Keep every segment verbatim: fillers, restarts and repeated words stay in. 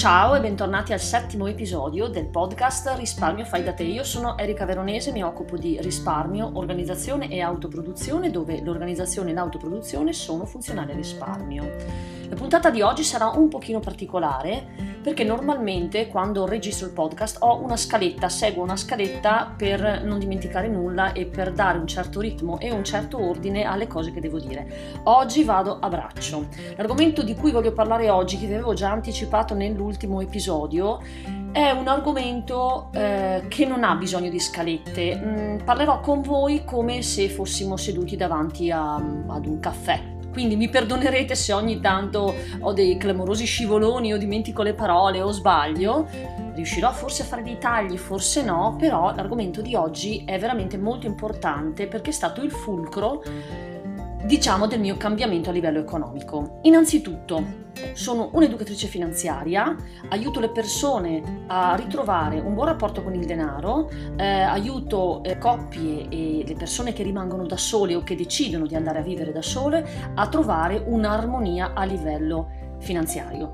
Ciao e bentornati al settimo episodio del podcast Risparmio Fai da Te. Io sono Erica Veronese, mi occupo di risparmio, organizzazione e autoproduzione, dove l'organizzazione e l'autoproduzione sono funzionali al risparmio. La puntata di oggi sarà un pochino particolare perché normalmente quando registro il podcast ho una scaletta, seguo una scaletta per non dimenticare nulla e per dare un certo ritmo e un certo ordine alle cose che devo dire. Oggi vado a braccio. L'argomento di cui voglio parlare oggi, che vi avevo già anticipato nell'ultimo episodio, è un argomento eh, che non ha bisogno di scalette. Mm, parlerò con voi come se fossimo seduti davanti a, ad un caffè. Quindi mi perdonerete se ogni tanto ho dei clamorosi scivoloni o dimentico le parole o sbaglio, riuscirò forse a fare dei tagli, forse no, però l'argomento di oggi è veramente molto importante perché è stato il fulcro, diciamo, del mio cambiamento a livello economico. Innanzitutto, sono un'educatrice finanziaria, aiuto le persone a ritrovare un buon rapporto con il denaro, eh, aiuto eh, coppie e le persone che rimangono da sole o che decidono di andare a vivere da sole a trovare un'armonia a livello finanziario.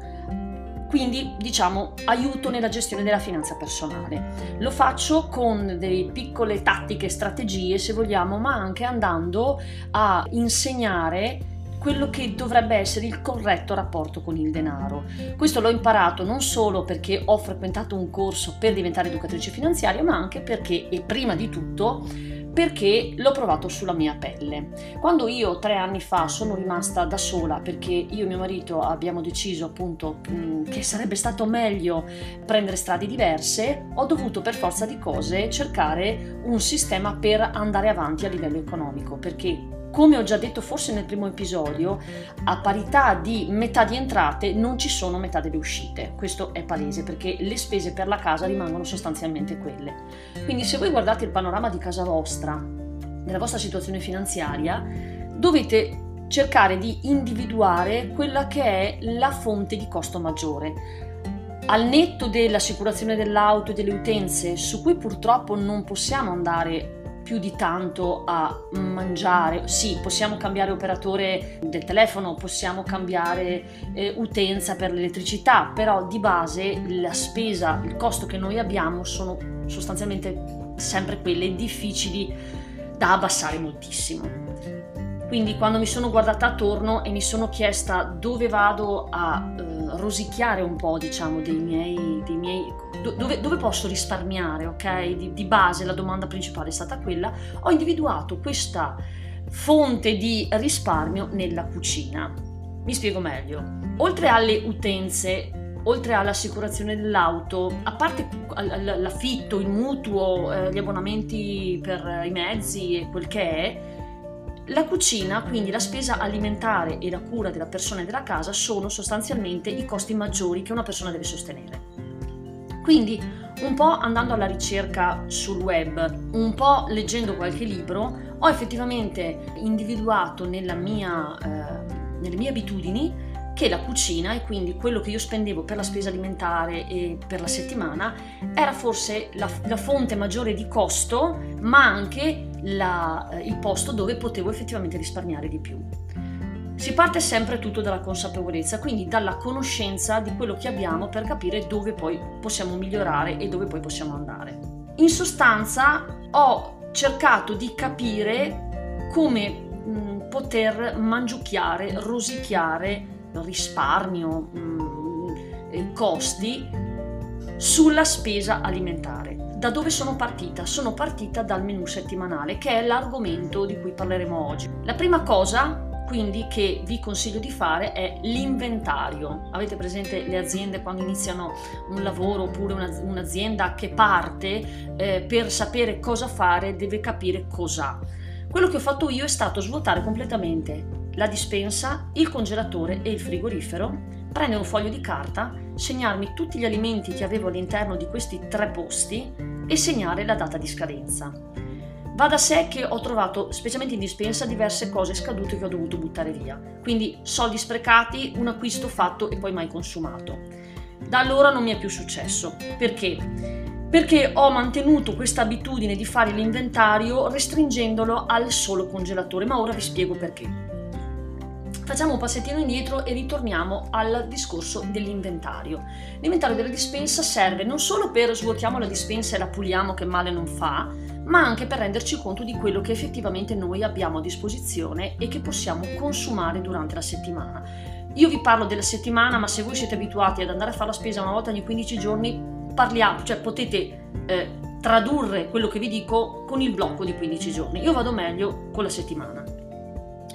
Quindi, diciamo, aiuto nella gestione della finanza personale. Lo faccio con delle piccole tattiche, strategie, se vogliamo, ma anche andando a insegnare quello che dovrebbe essere il corretto rapporto con il denaro. Questo l'ho imparato non solo perché ho frequentato un corso per diventare educatrice finanziaria, ma anche perché, e prima di tutto, perché l'ho provato sulla mia pelle. Quando io tre anni fa sono rimasta da sola perché io e mio marito abbiamo deciso appunto che sarebbe stato meglio prendere strade diverse, ho dovuto per forza di cose cercare un sistema per andare avanti a livello economico, perché, come ho già detto forse nel primo episodio, a parità di metà di entrate non ci sono metà delle uscite. Questo è palese perché le spese per la casa rimangono sostanzialmente quelle. Quindi se voi guardate il panorama di casa vostra, della vostra situazione finanziaria, dovete cercare di individuare quella che è la fonte di costo maggiore. Al netto dell'assicurazione dell'auto e delle utenze, su cui purtroppo non possiamo andare più di tanto a mangiare, sì, possiamo cambiare operatore del telefono, possiamo cambiare eh, utenza per l'elettricità, però di base la spesa, il costo che noi abbiamo sono sostanzialmente sempre quelle difficili da abbassare moltissimo. Quindi quando mi sono guardata attorno e mi sono chiesta dove vado a eh, rosicchiare un po', diciamo, dei miei, dei miei do, dove, dove posso risparmiare, ok? Di, di base la domanda principale è stata quella. Ho individuato questa fonte di risparmio nella cucina. Mi spiego meglio. Oltre alle utenze, oltre all'assicurazione dell'auto, a parte l'affitto, il mutuo, eh, gli abbonamenti per i mezzi e quel che è, la cucina, quindi la spesa alimentare e la cura della persona e della casa, sono sostanzialmente i costi maggiori che una persona deve sostenere. Quindi, un po' andando alla ricerca sul web, un po' leggendo qualche libro, ho effettivamente individuato nella mia, eh, nelle mie abitudini che la cucina, e quindi quello che io spendevo per la spesa alimentare e per la settimana, era forse la, la fonte maggiore di costo, ma anche la, eh, il posto dove potevo effettivamente risparmiare di più. Si parte sempre tutto dalla consapevolezza, quindi dalla conoscenza di quello che abbiamo per capire dove poi possiamo migliorare e dove poi possiamo andare. In sostanza ho cercato di capire come mh, poter mangiucchiare, rosicchiare risparmio, mh, costi sulla spesa alimentare. Da dove sono partita? Sono partita dal menù settimanale, che è l'argomento di cui parleremo oggi. La prima cosa quindi che vi consiglio di fare è l'inventario. Avete presente le aziende quando iniziano un lavoro, oppure una, un'azienda che parte eh, per sapere cosa fare deve capire cos'ha. Quello che ho fatto io è stato svuotare completamente la dispensa, il congelatore e il frigorifero, prendere un foglio di carta, segnarmi tutti gli alimenti che avevo all'interno di questi tre posti e segnare la data di scadenza. Va da sé che ho trovato, specialmente in dispensa, diverse cose scadute che ho dovuto buttare via, quindi soldi sprecati, un acquisto fatto e poi mai consumato. Da allora non mi è più successo. Perché? Perché ho mantenuto questa abitudine di fare l'inventario restringendolo al solo congelatore, ma ora vi spiego perché. Facciamo un passettino indietro e ritorniamo al discorso dell'inventario. L'inventario della dispensa serve non solo per svuotiamo la dispensa e la puliamo che male non fa, ma anche per renderci conto di quello che effettivamente noi abbiamo a disposizione e che possiamo consumare durante la settimana. Io vi parlo della settimana, ma se voi siete abituati ad andare a fare la spesa una volta ogni quindici giorni, parliamo, cioè potete eh, tradurre quello che vi dico con il blocco di quindici giorni. Io vado meglio con la settimana.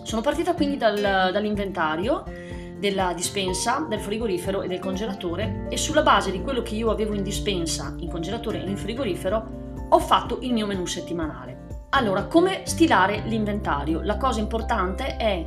Sono partita quindi dal, dall'inventario della dispensa, del frigorifero e del congelatore, e sulla base di quello che io avevo in dispensa, in congelatore e in frigorifero, ho fatto il mio menù settimanale. Allora, come stilare l'inventario? La cosa importante è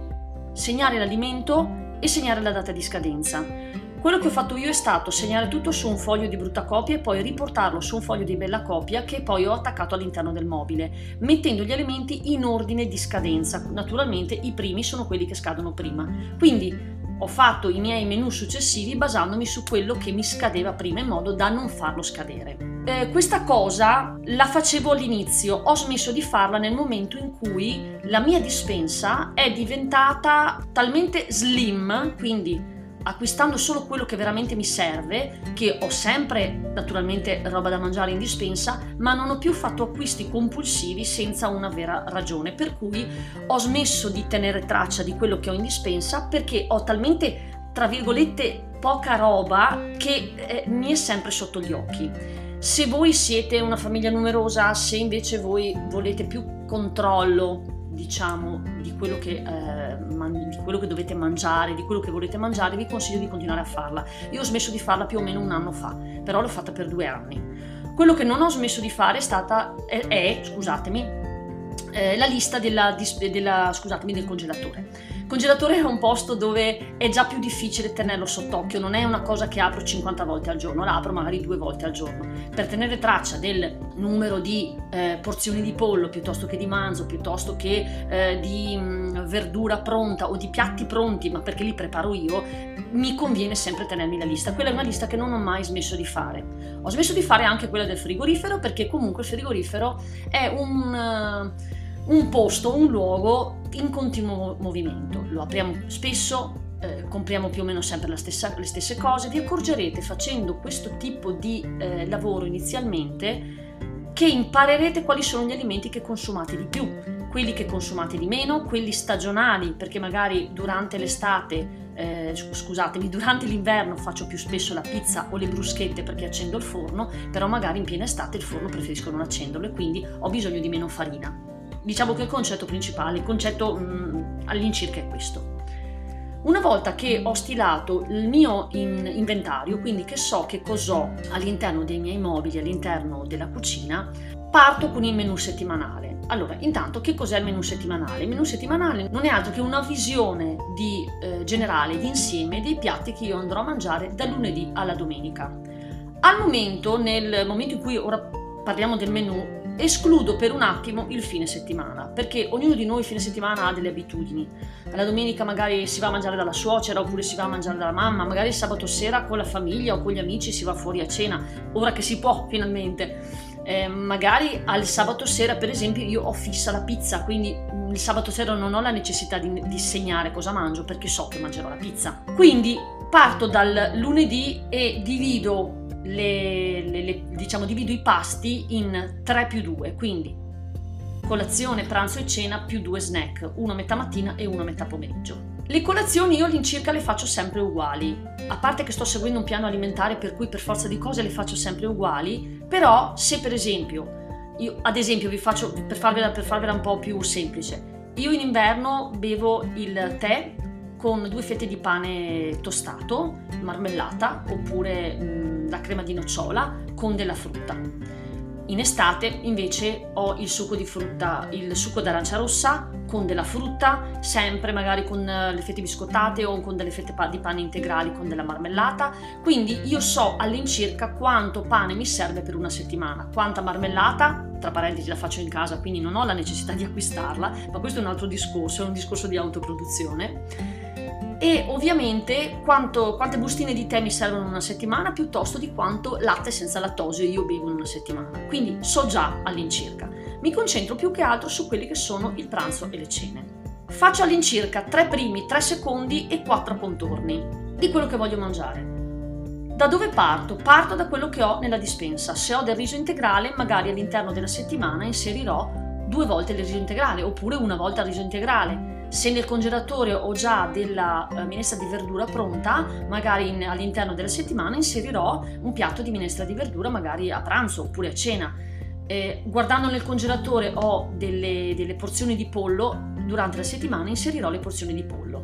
segnare l'alimento e segnare la data di scadenza. Quello che ho fatto io è stato segnare tutto su un foglio di brutta copia e poi riportarlo su un foglio di bella copia che poi ho attaccato all'interno del mobile, mettendo gli elementi in ordine di scadenza. Naturalmente i primi sono quelli che scadono prima. Quindi ho fatto i miei menu successivi basandomi su quello che mi scadeva prima in modo da non farlo scadere. Eh, questa cosa la facevo all'inizio, ho smesso di farla nel momento in cui la mia dispensa è diventata talmente slim, quindi acquistando solo quello che veramente mi serve, che ho sempre naturalmente roba da mangiare in dispensa, ma non ho più fatto acquisti compulsivi senza una vera ragione, per cui ho smesso di tenere traccia di quello che ho in dispensa perché ho talmente, tra virgolette, poca roba che eh, mi è sempre sotto gli occhi. Se voi siete una famiglia numerosa, se invece voi volete più controllo, diciamo, di quello che, eh, man- di quello che dovete mangiare, di quello che volete mangiare, vi consiglio di continuare a farla. Io ho smesso di farla più o meno un anno fa, però l'ho fatta per due anni. Quello che non ho smesso di fare è stata, è, è scusatemi, eh, la lista della, dis- della, scusatemi, del congelatore. Il congelatore è un posto dove è già più difficile tenerlo sott'occhio, non è una cosa che apro cinquanta volte al giorno, la apro magari due volte al giorno. Per tenere traccia del numero di eh, porzioni di pollo piuttosto che di manzo, piuttosto che eh, di mh, verdura pronta o di piatti pronti, ma perché li preparo io, mi conviene sempre tenermi la lista. Quella è una lista che non ho mai smesso di fare. Ho smesso di fare anche quella del frigorifero perché comunque il frigorifero è un... Uh, un posto, un luogo in continuo movimento, lo apriamo spesso, eh, compriamo più o meno sempre la stessa, le stesse cose. Vi accorgerete facendo questo tipo di eh, lavoro inizialmente che imparerete quali sono gli alimenti che consumate di più, quelli che consumate di meno, quelli stagionali, perché magari durante l'estate Eh, scusatemi, durante l'inverno faccio più spesso la pizza o le bruschette perché accendo il forno, però magari in piena estate il forno preferisco non accenderlo e quindi ho bisogno di meno farina. Diciamo che il concetto principale, il concetto mh, all'incirca è questo. Una volta che ho stilato il mio in- inventario, quindi che so che cos'ho all'interno dei miei mobili, all'interno della cucina, parto con il menù settimanale. Allora, intanto, che cos'è il menù settimanale? Il menù settimanale non è altro che una visione di, eh, generale, di insieme dei piatti che io andrò a mangiare dal lunedì alla domenica. Al momento, nel momento in cui ora parliamo del menù, escludo per un attimo il fine settimana, perché ognuno di noi fine settimana ha delle abitudini. La domenica magari si va a mangiare dalla suocera, oppure si va a mangiare dalla mamma, magari il sabato sera con la famiglia o con gli amici si va fuori a cena, ora che si può finalmente. Eh, magari al sabato sera, per esempio, io ho fissa la pizza, quindi il sabato sera non ho la necessità di, di segnare cosa mangio perché so che mangerò la pizza. Quindi parto dal lunedì e divido Le, le, le, diciamo divido i pasti in tre più due, quindi colazione, pranzo e cena più due snack, uno a metà mattina e uno a metà pomeriggio. Le colazioni io all'incirca le faccio sempre uguali, a parte che sto seguendo un piano alimentare per cui per forza di cose le faccio sempre uguali, però se per esempio io ad esempio vi faccio per farvela, per farvela un po' più semplice, io in inverno bevo il tè con due fette di pane tostato, marmellata oppure mh, la crema di nocciola con della frutta. In estate invece ho il succo di frutta, il succo d'arancia rossa con della frutta, sempre magari con le fette biscottate o con delle fette di pane integrali con della marmellata. Quindi io so all'incirca quanto pane mi serve per una settimana, quanta marmellata, tra parentesi la faccio in casa quindi non ho la necessità di acquistarla, ma questo è un altro discorso, è un discorso di autoproduzione. E ovviamente quanto, quante bustine di tè mi servono in una settimana piuttosto di quanto latte senza lattosio io bevo in una settimana. Quindi so già all'incirca. Mi concentro più che altro su quelli che sono il pranzo e le cene. Faccio all'incirca tre primi, tre secondi e quattro contorni di quello che voglio mangiare. Da dove parto? Parto da quello che ho nella dispensa. Se ho del riso integrale, magari all'interno della settimana inserirò due volte il riso integrale oppure una volta il riso integrale. Se nel congelatore ho già della minestra di verdura pronta, magari in, all'interno della settimana inserirò un piatto di minestra di verdura magari a pranzo oppure a cena. Eh, guardando nel congelatore ho delle, delle porzioni di pollo, durante la settimana inserirò le porzioni di pollo.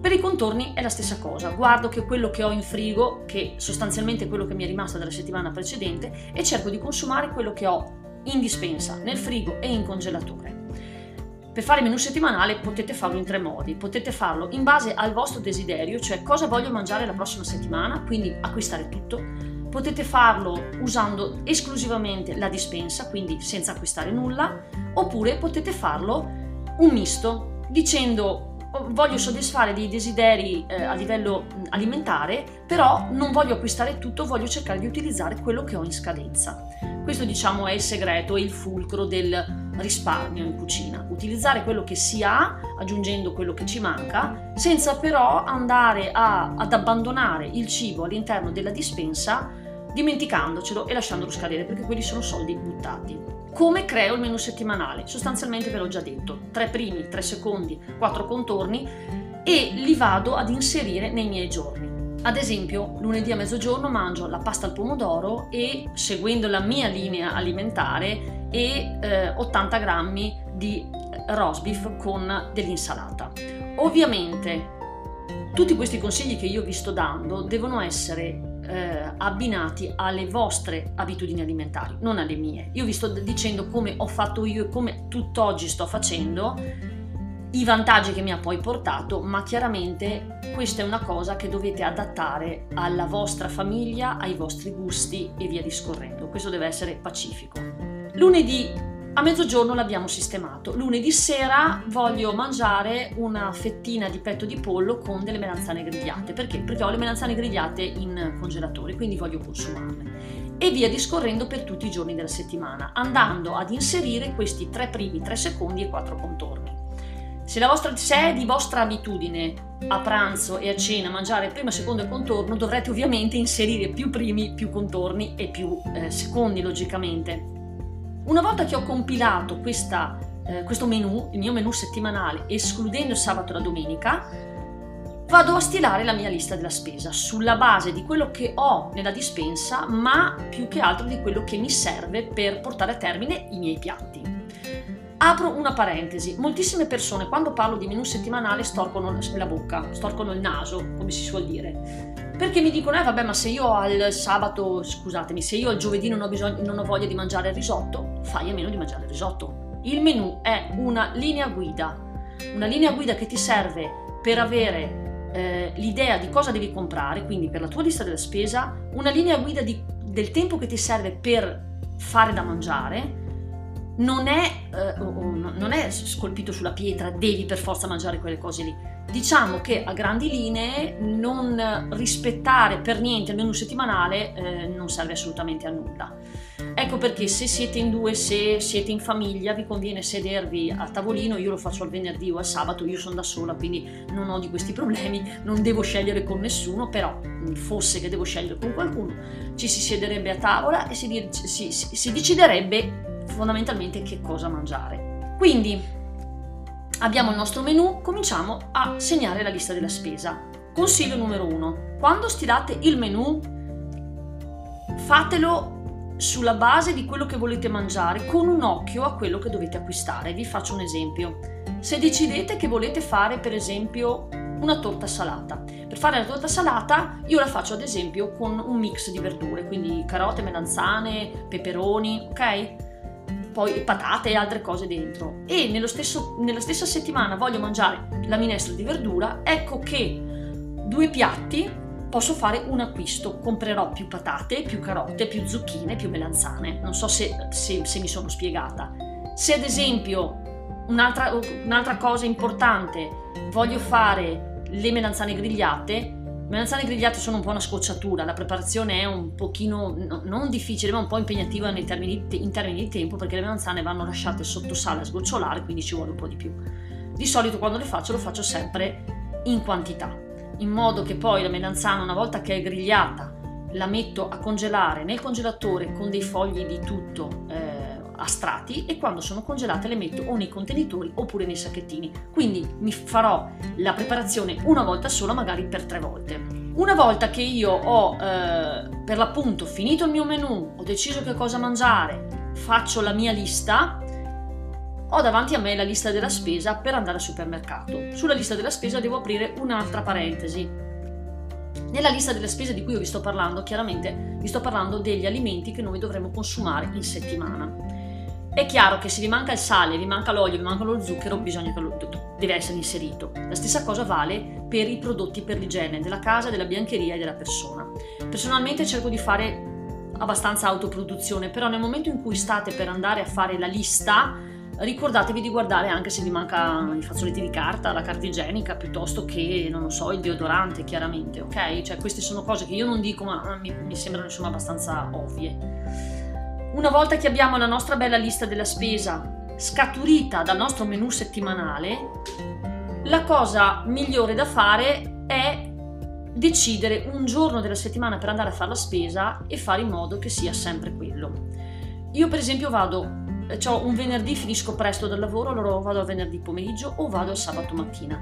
Per i contorni è la stessa cosa, guardo che quello che ho in frigo, che sostanzialmente è quello che mi è rimasto dalla settimana precedente, e cerco di consumare quello che ho in dispensa, nel frigo e in congelatore. Per fare il menù settimanale potete farlo in tre modi, potete farlo in base al vostro desiderio, cioè cosa voglio mangiare la prossima settimana, quindi acquistare tutto, potete farlo usando esclusivamente la dispensa, quindi senza acquistare nulla, oppure potete farlo un misto, dicendo voglio soddisfare dei desideri eh, a livello alimentare, però non voglio acquistare tutto, voglio cercare di utilizzare quello che ho in scadenza. Questo, diciamo, è il segreto, è il fulcro del risparmio in cucina, utilizzare quello che si ha aggiungendo quello che ci manca, senza però andare a, ad abbandonare il cibo all'interno della dispensa dimenticandocelo e lasciandolo scadere, perché quelli sono soldi buttati. Come creo il menù settimanale? Sostanzialmente ve l'ho già detto, tre primi, tre secondi, quattro contorni, e li vado ad inserire nei miei giorni. Ad esempio, lunedì a mezzogiorno mangio la pasta al pomodoro e, seguendo la mia linea alimentare, e eh, ottanta grammi di roast beef con dell'insalata. Ovviamente tutti questi consigli che io vi sto dando devono essere eh, abbinati alle vostre abitudini alimentari, non alle mie. Io vi sto dicendo come ho fatto io e come tutt'oggi sto facendo, i vantaggi che mi ha poi portato, ma chiaramente questa è una cosa che dovete adattare alla vostra famiglia, ai vostri gusti e via discorrendo. Questo deve essere pacifico. Lunedì a mezzogiorno l'abbiamo sistemato. Lunedì sera voglio mangiare una fettina di petto di pollo con delle melanzane grigliate. Perché? Perché ho le melanzane grigliate in congelatore, quindi voglio consumarle. E via discorrendo per tutti i giorni della settimana, andando ad inserire questi tre primi, tre secondi e quattro contorni. Se, la vostra, se è di vostra abitudine a pranzo e a cena mangiare primo, secondo e contorno, dovrete ovviamente inserire più primi, più contorni e più eh, secondi, logicamente. Una volta che ho compilato questa, eh, questo menù, il mio menù settimanale, escludendo il sabato e la domenica, vado a stilare la mia lista della spesa sulla base di quello che ho nella dispensa, ma più che altro di quello che mi serve per portare a termine i miei piatti. Apro una parentesi, moltissime persone quando parlo di menù settimanale storcono la bocca, storcono il naso, come si suol dire, perché mi dicono, eh vabbè, ma se io al sabato, scusatemi, se io al giovedì non ho, bisogno, non ho voglia di mangiare il risotto, fai a meno di mangiare il risotto. Il menù è una linea guida, una linea guida che ti serve per avere eh, l'idea di cosa devi comprare, quindi per la tua lista della spesa, una linea guida di, del tempo che ti serve per fare da mangiare. Non è, eh, non è scolpito sulla pietra, devi per forza mangiare quelle cose lì. Diciamo che a grandi linee non rispettare per niente il menù settimanale eh, non serve assolutamente a nulla. Ecco perché se siete in due, se siete in famiglia, vi conviene sedervi a tavolino. Io lo faccio al venerdì o al sabato, io sono da sola, quindi non ho di questi problemi, non devo scegliere con nessuno, però fosse che devo scegliere con qualcuno, ci si siederebbe a tavola e si, si, si deciderebbe fondamentalmente che cosa mangiare. Quindi abbiamo il nostro menù, cominciamo a segnare la lista della spesa. Consiglio numero uno: quando stilate il menù, fatelo sulla base di quello che volete mangiare, con un occhio a quello che dovete acquistare. Vi faccio un esempio: se decidete che volete fare per esempio una torta salata, per fare la torta salata io la faccio ad esempio con un mix di verdure, quindi carote, melanzane, peperoni, ok? Poi patate e altre cose dentro, e nello stesso, nella stessa settimana voglio mangiare la minestra di verdura. Ecco che due piatti posso fare un acquisto, comprerò più patate, più carote, più zucchine, più melanzane. Non so se, se, se mi sono spiegata. Se ad esempio un'altra, un'altra cosa importante, voglio fare le melanzane grigliate. Melanzane grigliate sono un po' una scocciatura, la preparazione è un pochino, non difficile, ma un po' impegnativa nei termini, in termini di tempo, perché le melanzane vanno lasciate sotto sale a sgocciolare, quindi ci vuole un po' di più. Di solito quando le faccio, lo faccio sempre in quantità, in modo che poi la melanzana, una volta che è grigliata, la metto a congelare nel congelatore con dei fogli di tutto eh, a strati, e quando sono congelate le metto o nei contenitori oppure nei sacchettini. Quindi mi farò la preparazione una volta sola, magari per tre volte. Una volta che io ho eh, per l'appunto finito il mio menù, ho deciso che cosa mangiare, faccio la mia lista. Ho davanti a me la lista della spesa per andare al supermercato. Sulla lista della spesa devo aprire un'altra parentesi. Nella lista della spesa di cui vi sto parlando, chiaramente vi sto parlando degli alimenti che noi dovremo consumare in settimana. È chiaro che se vi manca il sale, vi manca l'olio, vi manca lo zucchero, bisogna che lo, deve essere inserito. La stessa cosa vale per i prodotti per l'igiene della casa, della biancheria e della persona. Personalmente cerco di fare abbastanza autoproduzione, però nel momento in cui state per andare a fare la lista, ricordatevi di guardare anche se vi manca i fazzoletti di carta, la carta igienica, piuttosto che, non lo so, il deodorante, chiaramente, ok? Cioè queste sono cose che io non dico, ma mi, mi sembrano insomma abbastanza ovvie. Una volta che abbiamo la nostra bella lista della spesa scaturita dal nostro menù settimanale, la cosa migliore da fare è decidere un giorno della settimana per andare a fare la spesa e fare in modo che sia sempre quello. Io per esempio vado... C'ho un venerdì, finisco presto dal lavoro, allora vado a venerdì pomeriggio o vado a sabato mattina.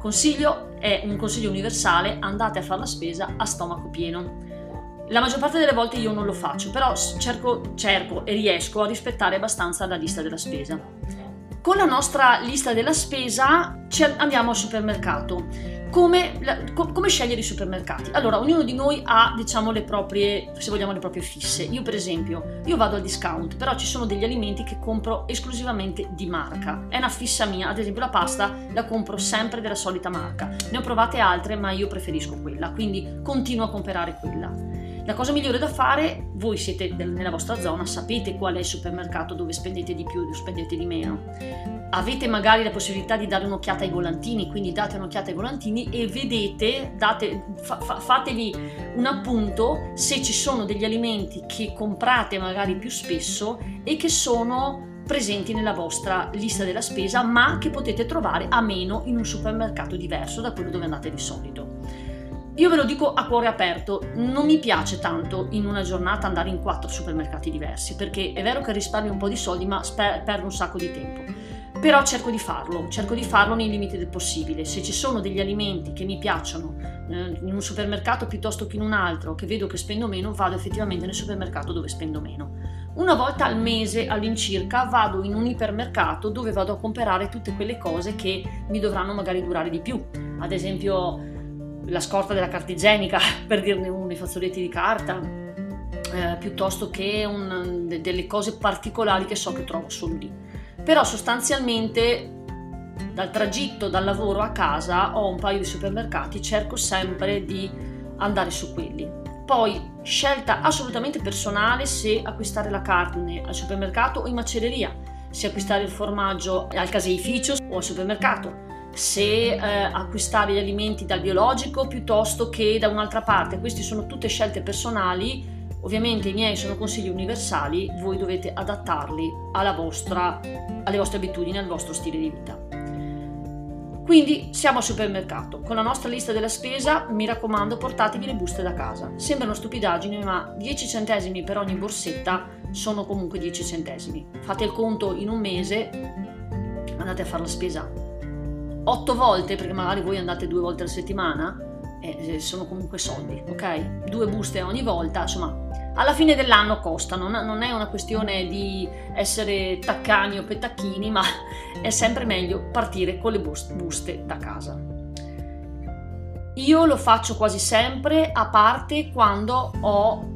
Consiglio, è un consiglio universale: andate a fare la spesa a stomaco pieno. La maggior parte delle volte io non lo faccio, però cerco, cerco e riesco a rispettare abbastanza la lista della spesa. Con la nostra lista della spesa andiamo al supermercato. Come, come scegliere i supermercati? Allora, ognuno di noi ha, diciamo, le proprie, se vogliamo, le proprie fisse. Io per esempio, io vado al discount, però ci sono degli alimenti che compro esclusivamente di marca. È una fissa mia, ad esempio la pasta la compro sempre della solita marca. Ne ho provate altre, ma io preferisco quella, quindi continuo a comprare quella. La cosa migliore da fare, voi siete nella vostra zona, sapete qual è il supermercato dove spendete di più e dove spendete di meno. Avete magari la possibilità di dare un'occhiata ai volantini, quindi date un'occhiata ai volantini e vedete, date, fa, fa, fatevi un appunto se ci sono degli alimenti che comprate magari più spesso e che sono presenti nella vostra lista della spesa, ma che potete trovare a meno in un supermercato diverso da quello dove andate di solito. Io ve lo dico a cuore aperto, non mi piace tanto in una giornata andare in quattro supermercati diversi, perché è vero che risparmio un po' di soldi, ma sper- perdo un sacco di tempo. Però cerco di farlo, cerco di farlo nei limiti del possibile. Se ci sono degli alimenti che mi piacciono eh, in un supermercato piuttosto che in un altro, che vedo che spendo meno, vado effettivamente nel supermercato dove spendo meno. Una volta al mese all'incirca vado in un ipermercato dove vado a comprare tutte quelle cose che mi dovranno magari durare di più. Ad esempio la scorta della carta igienica, per dirne uno, i fazzoletti di carta, eh, piuttosto che un, de, delle cose particolari che so che trovo solo lì. Però sostanzialmente dal tragitto, dal lavoro a casa, ho un paio di supermercati, cerco sempre di andare su quelli. Poi scelta assolutamente personale se acquistare la carne al supermercato o in macelleria, se acquistare il formaggio al caseificio o al supermercato, se eh, acquistare gli alimenti dal biologico piuttosto che da un'altra parte. Queste sono tutte scelte personali, ovviamente i miei sono consigli universali, voi dovete adattarli alla vostra, alle vostre abitudini, al vostro stile di vita. Quindi siamo al supermercato, con la nostra lista della spesa, mi raccomando, portatevi le buste da casa. Sembra una stupidaggine, ma dieci centesimi per ogni borsetta sono comunque dieci centesimi. Fate il conto in un mese, andate a fare la spesa otto volte, perché magari voi andate due volte alla settimana, eh, sono comunque soldi, ok? Due buste ogni volta, insomma, alla fine dell'anno costa, non, non è una questione di essere taccani o petacchini, ma è sempre meglio partire con le buste, buste da casa. Io lo faccio quasi sempre, a parte quando ho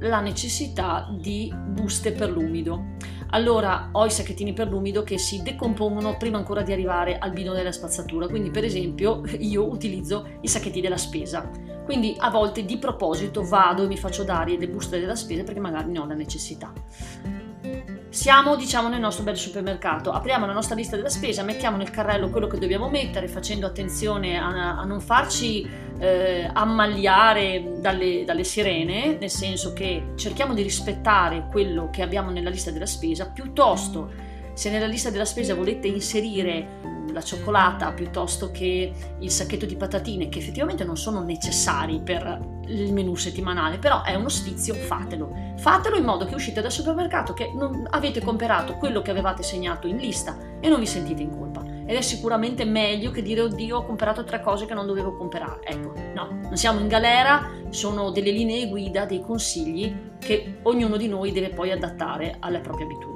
la necessità di buste per l'umido. Allora ho i sacchettini per l'umido che si decompongono prima ancora di arrivare al bidone della spazzatura, quindi per esempio io utilizzo i sacchetti della spesa, quindi a volte di proposito vado e mi faccio dare le buste della spesa perché magari ne ho la necessità. Siamo, diciamo, nel nostro bel supermercato, apriamo la nostra lista della spesa, mettiamo nel carrello quello che dobbiamo mettere, facendo attenzione a, a non farci eh, ammaliare dalle, dalle sirene, nel senso che cerchiamo di rispettare quello che abbiamo nella lista della spesa. Piuttosto, se nella lista della spesa volete inserire la cioccolata piuttosto che il sacchetto di patatine, che effettivamente non sono necessari per il menù settimanale, però è uno sfizio, fatelo fatelo in modo che uscite dal supermercato che non avete comprato quello che avevate segnato in lista e non vi sentite in colpa, ed è sicuramente meglio che dire oddio ho comprato tre cose che non dovevo comprare. Ecco, no, non siamo in galera, sono delle linee guida, dei consigli che ognuno di noi deve poi adattare alle proprie abitudini.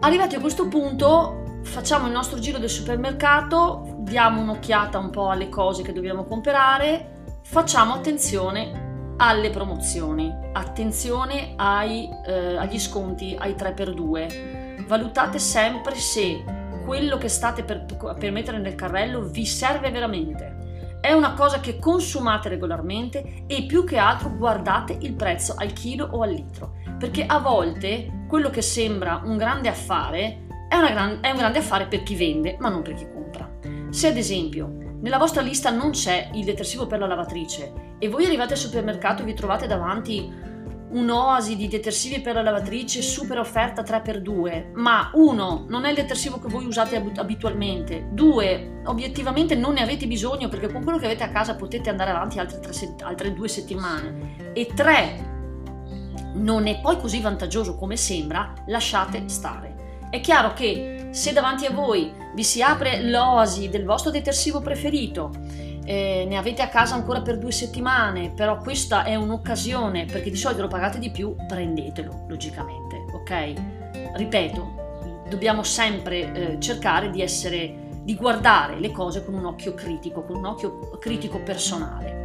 Arrivati a questo punto facciamo il nostro giro del supermercato, diamo un'occhiata un po' alle cose che dobbiamo comprare, facciamo attenzione alle promozioni, attenzione ai, eh, agli sconti, ai tre per due, valutate sempre se quello che state per, per mettere nel carrello vi serve veramente, è una cosa che consumate regolarmente, e più che altro guardate il prezzo al chilo o al litro, perché a volte quello che sembra un grande affare è, una gran, è un grande affare per chi vende ma non per chi compra. Se ad esempio nella vostra lista non c'è il detersivo per la lavatrice e voi arrivate al supermercato e vi trovate davanti un'oasi di detersivi per la lavatrice super offerta tre per due, ma uno non è il detersivo che voi usate abitualmente, due obiettivamente non ne avete bisogno perché con quello che avete a casa potete andare avanti altre, tre se- altre due settimane, e tre non è poi così vantaggioso come sembra, lasciate stare. È chiaro che se davanti a voi vi si apre l'oasi del vostro detersivo preferito, eh, ne avete a casa ancora per due settimane, però questa è un'occasione perché di solito lo pagate di più, prendetelo logicamente, ok? Ripeto, dobbiamo sempre eh, cercare di essere, di guardare le cose con un occhio critico, con un occhio critico personale.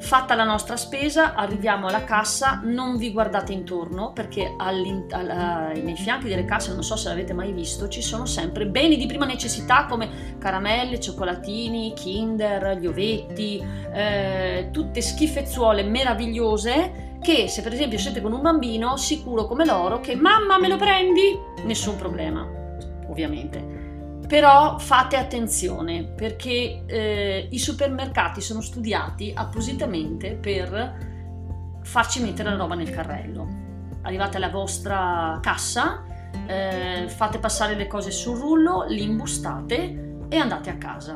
Fatta la nostra spesa, arriviamo alla cassa, non vi guardate intorno perché alla, nei fianchi delle casse, non so se l'avete mai visto, ci sono sempre beni di prima necessità come caramelle, cioccolatini, Kinder, gli ovetti, eh, tutte schifezzuole meravigliose che se per esempio siete con un bambino, sicuro come loro che mamma me lo prendi? Nessun problema, ovviamente. Però fate attenzione perché eh, i supermercati sono studiati appositamente per farci mettere la roba nel carrello. Arrivate alla vostra cassa, eh, fate passare le cose sul rullo, li imbustate e andate a casa.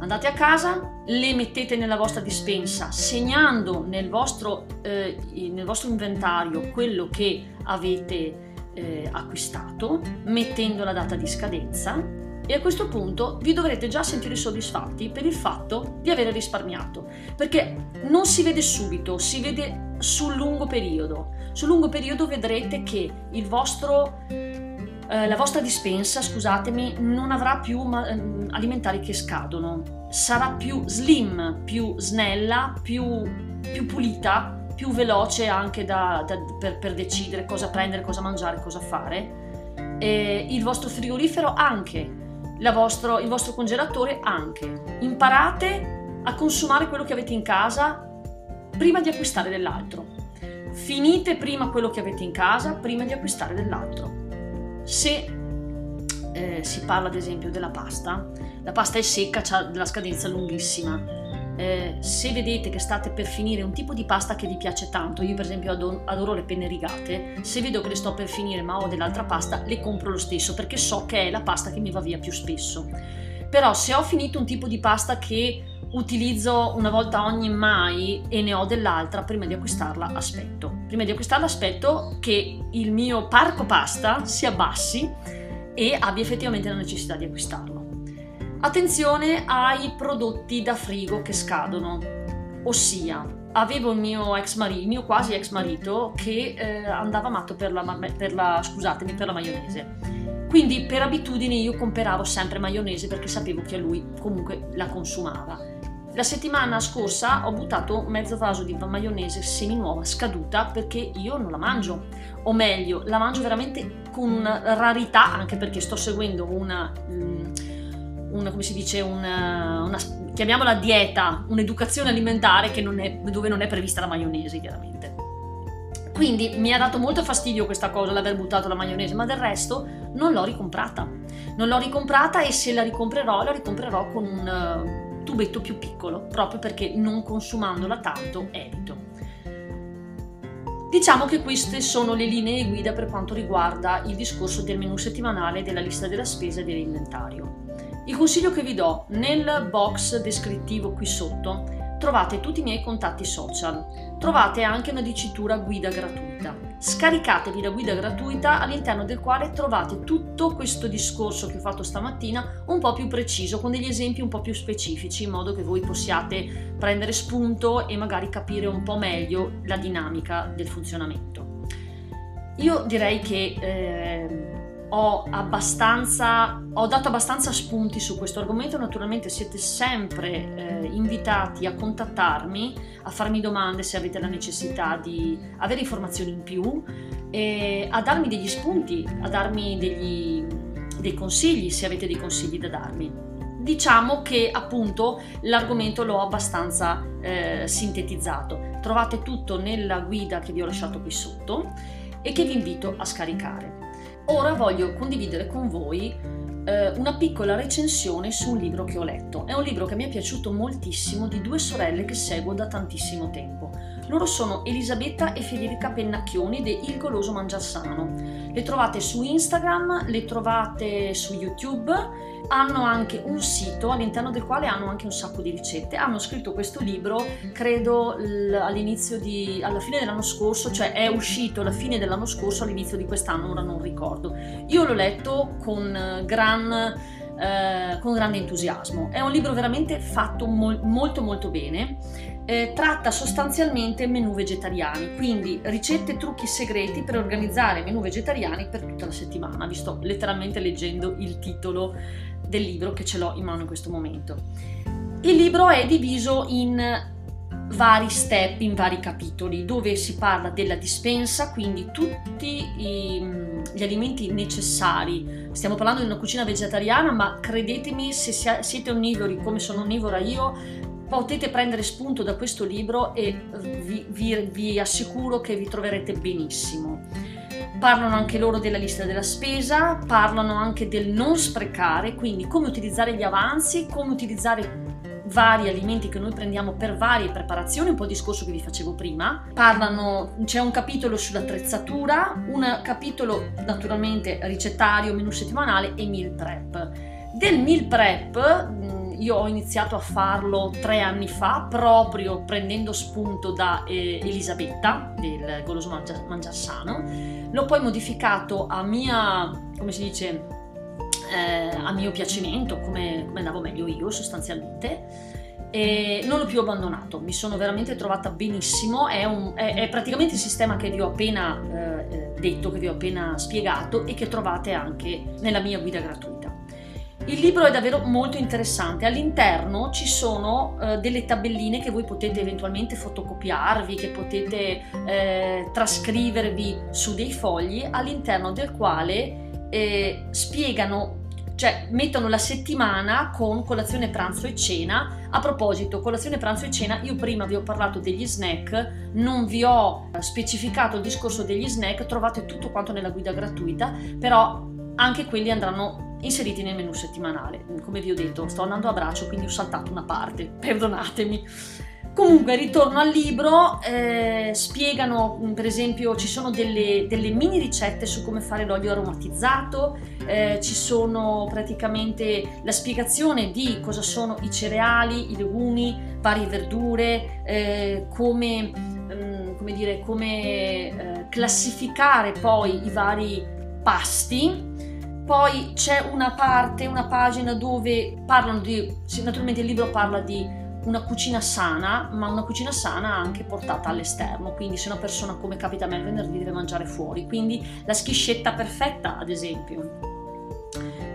Andate a casa, le mettete nella vostra dispensa, segnando nel vostro, eh, nel vostro inventario quello che avete eh, acquistato, mettendo la data di scadenza. E a questo punto vi dovrete già sentire soddisfatti per il fatto di avere risparmiato, perché non si vede subito, si vede sul lungo periodo. Sul lungo periodo vedrete che il vostro, eh, la vostra dispensa, scusatemi, non avrà più ma- alimentari che scadono, sarà più slim, più snella, più, più pulita, più veloce anche da, da, per, per decidere cosa prendere, cosa mangiare, cosa fare. E il vostro frigorifero anche. La vostro, il vostro congelatore anche. Imparate a consumare quello che avete in casa prima di acquistare dell'altro. Finite prima quello che avete in casa prima di acquistare dell'altro. Se eh, si parla ad esempio della pasta, la pasta è secca, ha la scadenza lunghissima. Eh, se vedete che state per finire un tipo di pasta che vi piace tanto, io per esempio adoro, adoro le penne rigate, se vedo che le sto per finire ma ho dell'altra pasta le compro lo stesso perché so che è la pasta che mi va via più spesso. Però se ho finito un tipo di pasta che utilizzo una volta ogni mai e ne ho dell'altra, prima di acquistarla aspetto prima di acquistarla aspetto che il mio parco pasta si abbassi e abbia effettivamente la necessità di acquistarlo. Attenzione ai prodotti da frigo che scadono, ossia avevo il mio ex marito, il mio quasi ex marito che eh, andava matto per la, per la, scusatemi, per la maionese, quindi per abitudine io compravo sempre maionese perché sapevo che lui comunque la consumava. La settimana scorsa ho buttato mezzo vaso di maionese seminuova scaduta perché io non la mangio, o meglio la mangio veramente con rarità, anche perché sto seguendo una... Mh, Una, come si dice, una, una, chiamiamola dieta, un'educazione alimentare che non è, dove non è prevista la maionese chiaramente. Quindi mi ha dato molto fastidio questa cosa, l'aver buttato la maionese, ma del resto non l'ho ricomprata. Non l'ho ricomprata e se la ricomprerò, la ricomprerò con un uh, tubetto più piccolo, proprio perché non consumandola tanto evito. Diciamo che queste sono le linee guida per quanto riguarda il discorso del menù settimanale, della lista della spesa e dell'inventario. Il consiglio che vi do: nel box descrittivo qui sotto trovate tutti i miei contatti social, trovate anche una dicitura guida gratuita. Scaricatevi la guida gratuita, all'interno del quale trovate tutto questo discorso che ho fatto stamattina un po' più preciso, con degli esempi un po' più specifici, in modo che voi possiate prendere spunto e magari capire un po' meglio la dinamica del funzionamento. Io direi che eh, Ho, abbastanza, ho dato abbastanza spunti su questo argomento. Naturalmente siete sempre eh, invitati a contattarmi, a farmi domande se avete la necessità di avere informazioni in più, e a darmi degli spunti, a darmi degli, dei consigli se avete dei consigli da darmi. Diciamo che appunto l'argomento l'ho abbastanza eh, sintetizzato. Trovate tutto nella guida che vi ho lasciato qui sotto e che vi invito a scaricare. Ora voglio condividere con voi eh, una piccola recensione su un libro che ho letto. È un libro che mi è piaciuto moltissimo, di due sorelle che seguo da tantissimo tempo. Loro sono Elisabetta e Federica Pennacchioni di Il Goloso Mangiasano. Le trovate su Instagram, le trovate su YouTube, hanno anche un sito all'interno del quale hanno anche un sacco di ricette. Hanno scritto questo libro, credo, all'inizio di, alla fine dell'anno scorso, cioè è uscito alla fine dell'anno scorso, all'inizio di quest'anno, ora non ricordo. Io l'ho letto con gran, eh, con grande entusiasmo. È un libro veramente fatto mol, molto molto bene. Eh, tratta sostanzialmente menù vegetariani, quindi ricette e trucchi segreti per organizzare menù vegetariani per tutta la settimana. Vi sto letteralmente leggendo il titolo del libro, che ce l'ho in mano in questo momento. Il libro è diviso in vari step, in vari capitoli, dove si parla della dispensa, quindi tutti i, gli alimenti necessari. Stiamo parlando di una cucina vegetariana, ma credetemi, se siete onnivori come sono onnivora io, potete prendere spunto da questo libro e vi, vi, vi assicuro che vi troverete benissimo. Parlano anche loro della lista della spesa, parlano anche del non sprecare, quindi come utilizzare gli avanzi, come utilizzare vari alimenti che noi prendiamo per varie preparazioni, un po' il discorso che vi facevo prima. Parlano, c'è un capitolo sull'attrezzatura, un capitolo naturalmente ricettario, menù settimanale e meal prep. Del meal prep io ho iniziato a farlo tre anni fa, proprio prendendo spunto da eh, Elisabetta del Goloso Mangia- Mangiasano. L'ho poi modificato a mia, come si dice, eh, a mio piacimento, come, come andavo meglio io sostanzialmente. E non l'ho più abbandonato, mi sono veramente trovata benissimo. È, un, è, è praticamente il sistema che vi ho appena eh, detto, che vi ho appena spiegato e che trovate anche nella mia guida gratuita. Il libro è davvero molto interessante. All'interno ci sono eh, delle tabelline che voi potete eventualmente fotocopiarvi, che potete eh, trascrivervi su dei fogli, all'interno del quale eh, spiegano, cioè mettono la settimana con colazione, pranzo e cena. A proposito, colazione, pranzo e cena, io prima vi ho parlato degli snack, non vi ho specificato il discorso degli snack, trovate tutto quanto nella guida gratuita, però anche quelli andranno inseriti nel menu settimanale. Come vi ho detto, sto andando a braccio, quindi ho saltato una parte, perdonatemi. Comunque, ritorno al libro. Eh, spiegano, per esempio, ci sono delle, delle mini ricette su come fare l'olio aromatizzato, eh, ci sono praticamente la spiegazione di cosa sono i cereali, i legumi, varie verdure, eh, come, ehm, come dire, come eh, classificare poi i vari pasti. Poi c'è una parte, una pagina dove parlano di, naturalmente il libro parla di una cucina sana, ma una cucina sana anche portata all'esterno, quindi se una persona, come capita a me il venerdì, deve mangiare fuori, quindi la schiscetta perfetta ad esempio.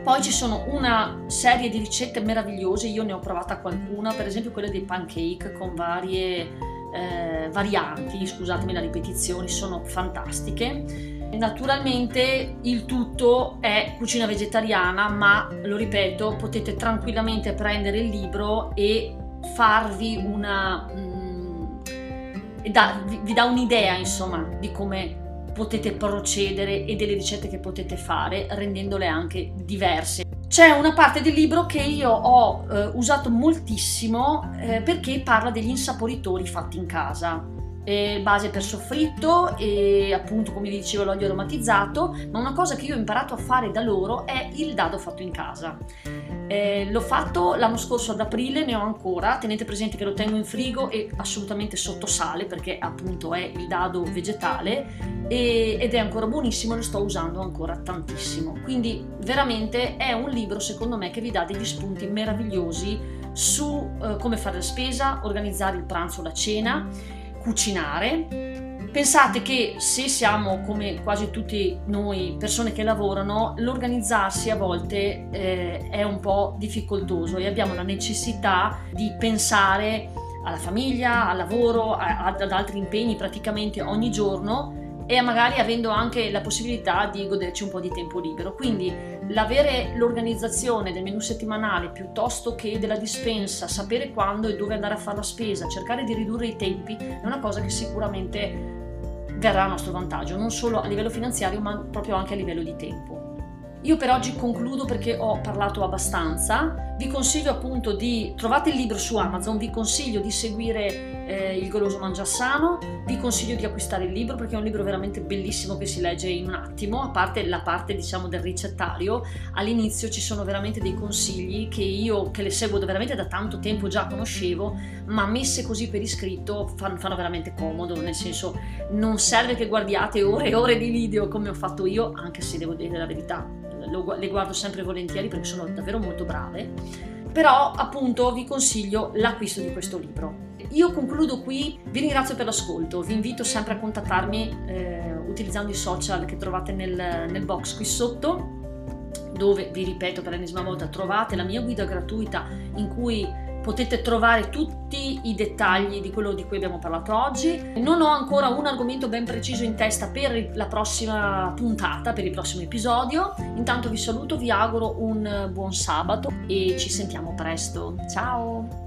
Poi ci sono una serie di ricette meravigliose, io ne ho provata qualcuna, per esempio quella dei pancake con varie eh, varianti, scusatemi la ripetizione, sono fantastiche. Naturalmente il tutto è cucina vegetariana, ma lo ripeto, potete tranquillamente prendere il libro e farvi una mm, e da, vi, vi dà un'idea, insomma, di come potete procedere e delle ricette che potete fare, rendendole anche diverse. C'è una parte del libro che io ho eh, usato moltissimo eh, perché parla degli insaporitori fatti in casa. Eh, base per soffritto e, appunto, come vi dicevo, l'olio aromatizzato, ma una cosa che io ho imparato a fare da loro è il dado fatto in casa. Eh, l'ho fatto l'anno scorso ad aprile, ne ho ancora, tenete presente che lo tengo in frigo e assolutamente sotto sale perché appunto è il dado vegetale e, ed è ancora buonissimo e lo sto usando ancora tantissimo, quindi veramente è un libro secondo me che vi dà degli spunti meravigliosi su eh, come fare la spesa, organizzare il pranzo o la cena, cucinare. Pensate che se siamo come quasi tutti noi persone che lavorano, l'organizzarsi a volte eh, è un po' difficoltoso e abbiamo la necessità di pensare alla famiglia, al lavoro, a, ad altri impegni praticamente ogni giorno e magari avendo anche la possibilità di goderci un po' di tempo libero. Quindi l'avere l'organizzazione del menù settimanale piuttosto che della dispensa, sapere quando e dove andare a fare la spesa, cercare di ridurre i tempi è una cosa che sicuramente verrà a nostro vantaggio, non solo a livello finanziario ma proprio anche a livello di tempo. Io per oggi concludo perché ho parlato abbastanza, vi consiglio appunto di trovate il libro su Amazon, vi consiglio di seguire eh, Il Goloso Mangiasano, vi consiglio di acquistare il libro perché è un libro veramente bellissimo che si legge in un attimo, a parte la parte diciamo del ricettario, all'inizio ci sono veramente dei consigli che io che le seguo veramente da tanto tempo già conoscevo, ma messe così per iscritto fanno, fanno veramente comodo, nel senso non serve che guardiate ore e ore di video come ho fatto io, anche se devo dire la verità, le guardo sempre volentieri perché sono davvero molto brave, però appunto vi consiglio l'acquisto di questo libro. Io concludo qui, vi ringrazio per l'ascolto, vi invito sempre a contattarmi eh, utilizzando i social che trovate nel, nel box qui sotto, dove vi ripeto per l'ennesima volta trovate la mia guida gratuita in cui potete trovare tutti i dettagli di quello di cui abbiamo parlato oggi. Non ho ancora un argomento ben preciso in testa per la prossima puntata, per il prossimo episodio. Intanto vi saluto, vi auguro un buon sabato e ci sentiamo presto. Ciao!